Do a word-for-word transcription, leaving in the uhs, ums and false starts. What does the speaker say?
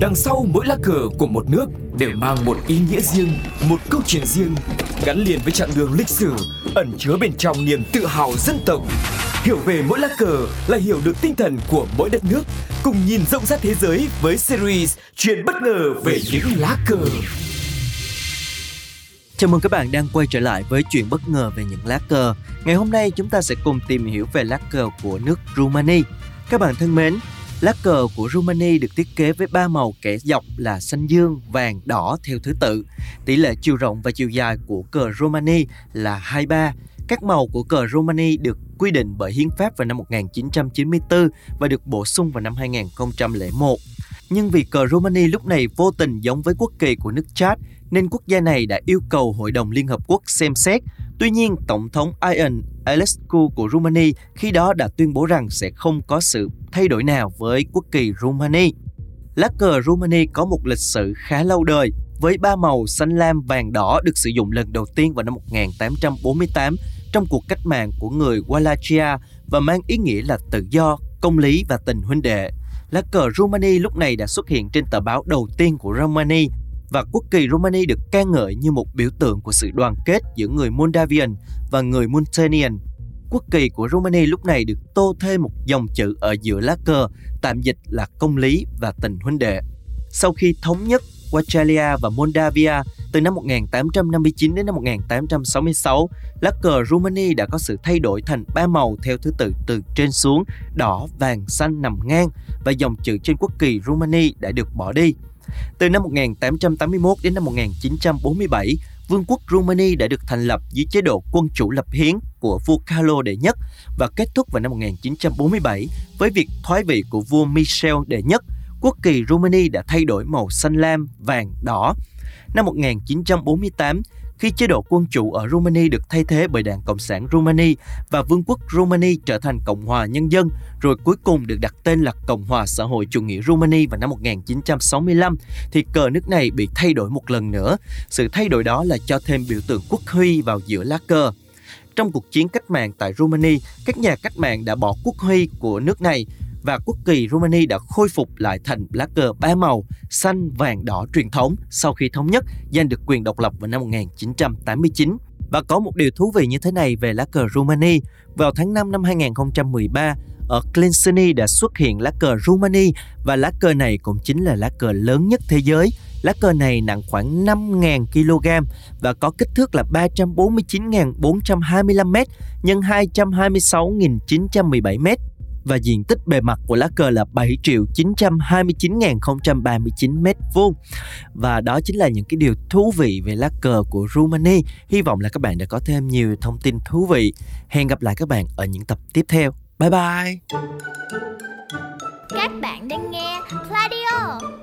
Đằng sau mỗi lá cờ của một nước đều mang một ý nghĩa riêng, một câu chuyện riêng, gắn liền với chặng đường lịch sử, ẩn chứa bên trong niềm tự hào dân tộc. Hiểu về mỗi lá cờ là hiểu được tinh thần của mỗi đất nước, cùng nhìn rộng rãi thế giới với series Chuyện bất ngờ về những lá cờ. Chào mừng các bạn đang quay trở lại với Chuyện bất ngờ về những lá cờ. Ngày hôm nay chúng ta sẽ cùng tìm hiểu về lá cờ của nước Rumani. Các bạn thân mến, lá cờ của Rumani được thiết kế với ba màu kẻ dọc là xanh dương, vàng, đỏ theo thứ tự. Tỷ lệ chiều rộng và chiều dài của cờ Rumani là hai ba. Các màu của cờ Rumani được quy định bởi hiến pháp vào năm một nghìn chín trăm chín mươi tư và được bổ sung vào năm hai nghìn không trăm lẻ một. Nhưng vì cờ Rumani lúc này vô tình giống với quốc kỳ của nước Chad nên quốc gia này đã yêu cầu Hội đồng Liên Hợp Quốc xem xét. Tuy nhiên, Tổng thống Ion Iliescu của Rumani khi đó đã tuyên bố rằng sẽ không có sự thay đổi nào với quốc kỳ Rumani. Lá cờ Rumani có một lịch sử khá lâu đời, với ba màu xanh lam vàng đỏ được sử dụng lần đầu tiên vào năm một nghìn tám trăm bốn mươi tám trong cuộc cách mạng của người Wallachia và mang ý nghĩa là tự do, công lý và tình huynh đệ. Lá cờ Rumani lúc này đã xuất hiện trên tờ báo đầu tiên của Rumani và quốc kỳ Rumani được ca ngợi như một biểu tượng của sự đoàn kết giữa người Moldavian và người Muntenian. Quốc kỳ của Rumani lúc này được tô thêm một dòng chữ ở giữa lá cờ, tạm dịch là công lý và tình huynh đệ. Sau khi thống nhất Wallachia và Moldavia từ năm một nghìn tám trăm năm mươi chín đến năm một nghìn tám trăm sáu mươi sáu, lá cờ Rumani đã có sự thay đổi thành ba màu theo thứ tự từ trên xuống, đỏ, vàng, xanh nằm ngang và dòng chữ trên quốc kỳ Rumani đã được bỏ đi. Từ năm một nghìn tám trăm tám mươi mốt đến năm một nghìn chín trăm bốn mươi bảy, Vương quốc Rumani đã được thành lập dưới chế độ quân chủ lập hiến của vua Carol đệ nhất và kết thúc vào năm một nghìn chín trăm bốn mươi bảy với việc thoái vị của vua Mihai đệ nhất. Quốc kỳ Rumani đã thay đổi màu xanh lam, vàng, đỏ. Năm một nghìn chín trăm bốn mươi tám, khi chế độ quân chủ ở Rumani được thay thế bởi Đảng Cộng sản Rumani và Vương quốc Rumani trở thành Cộng hòa Nhân dân, rồi cuối cùng được đặt tên là Cộng hòa Xã hội Chủ nghĩa Rumani vào năm một nghìn chín trăm sáu mươi lăm, thì cờ nước này bị thay đổi một lần nữa. Sự thay đổi đó là cho thêm biểu tượng quốc huy vào giữa lá cờ. Trong cuộc chiến cách mạng tại Rumani, các nhà cách mạng đã bỏ quốc huy của nước này và quốc kỳ Rumani đã khôi phục lại thành lá cờ ba màu xanh, vàng, đỏ truyền thống sau khi thống nhất, giành được quyền độc lập vào năm một nghìn chín trăm tám mươi chín. Và có một điều thú vị như thế này về lá cờ Rumani. Vào tháng năm năm hai nghìn không trăm mười ba, ở Clinceni đã xuất hiện lá cờ Rumani và lá cờ này cũng chính là lá cờ lớn nhất thế giới. Lá cờ này nặng khoảng năm nghìn ki lô gam và có kích thước là ba trăm bốn mươi chín nghìn bốn trăm hai mươi lăm mét nhân hai trăm hai mươi sáu nghìn chín trăm mười bảy mét. Và diện tích bề mặt của lá cờ là bảy triệu chín trăm hai mươi chín nghìn không trăm ba mươi chín mét vuông. Và đó chính là những cái điều thú vị về lá cờ của Rumani. Hy vọng là các bạn đã có thêm nhiều thông tin thú vị. Hẹn gặp lại các bạn ở những tập tiếp theo. Bye bye! Các bạn đang nghe Pladio.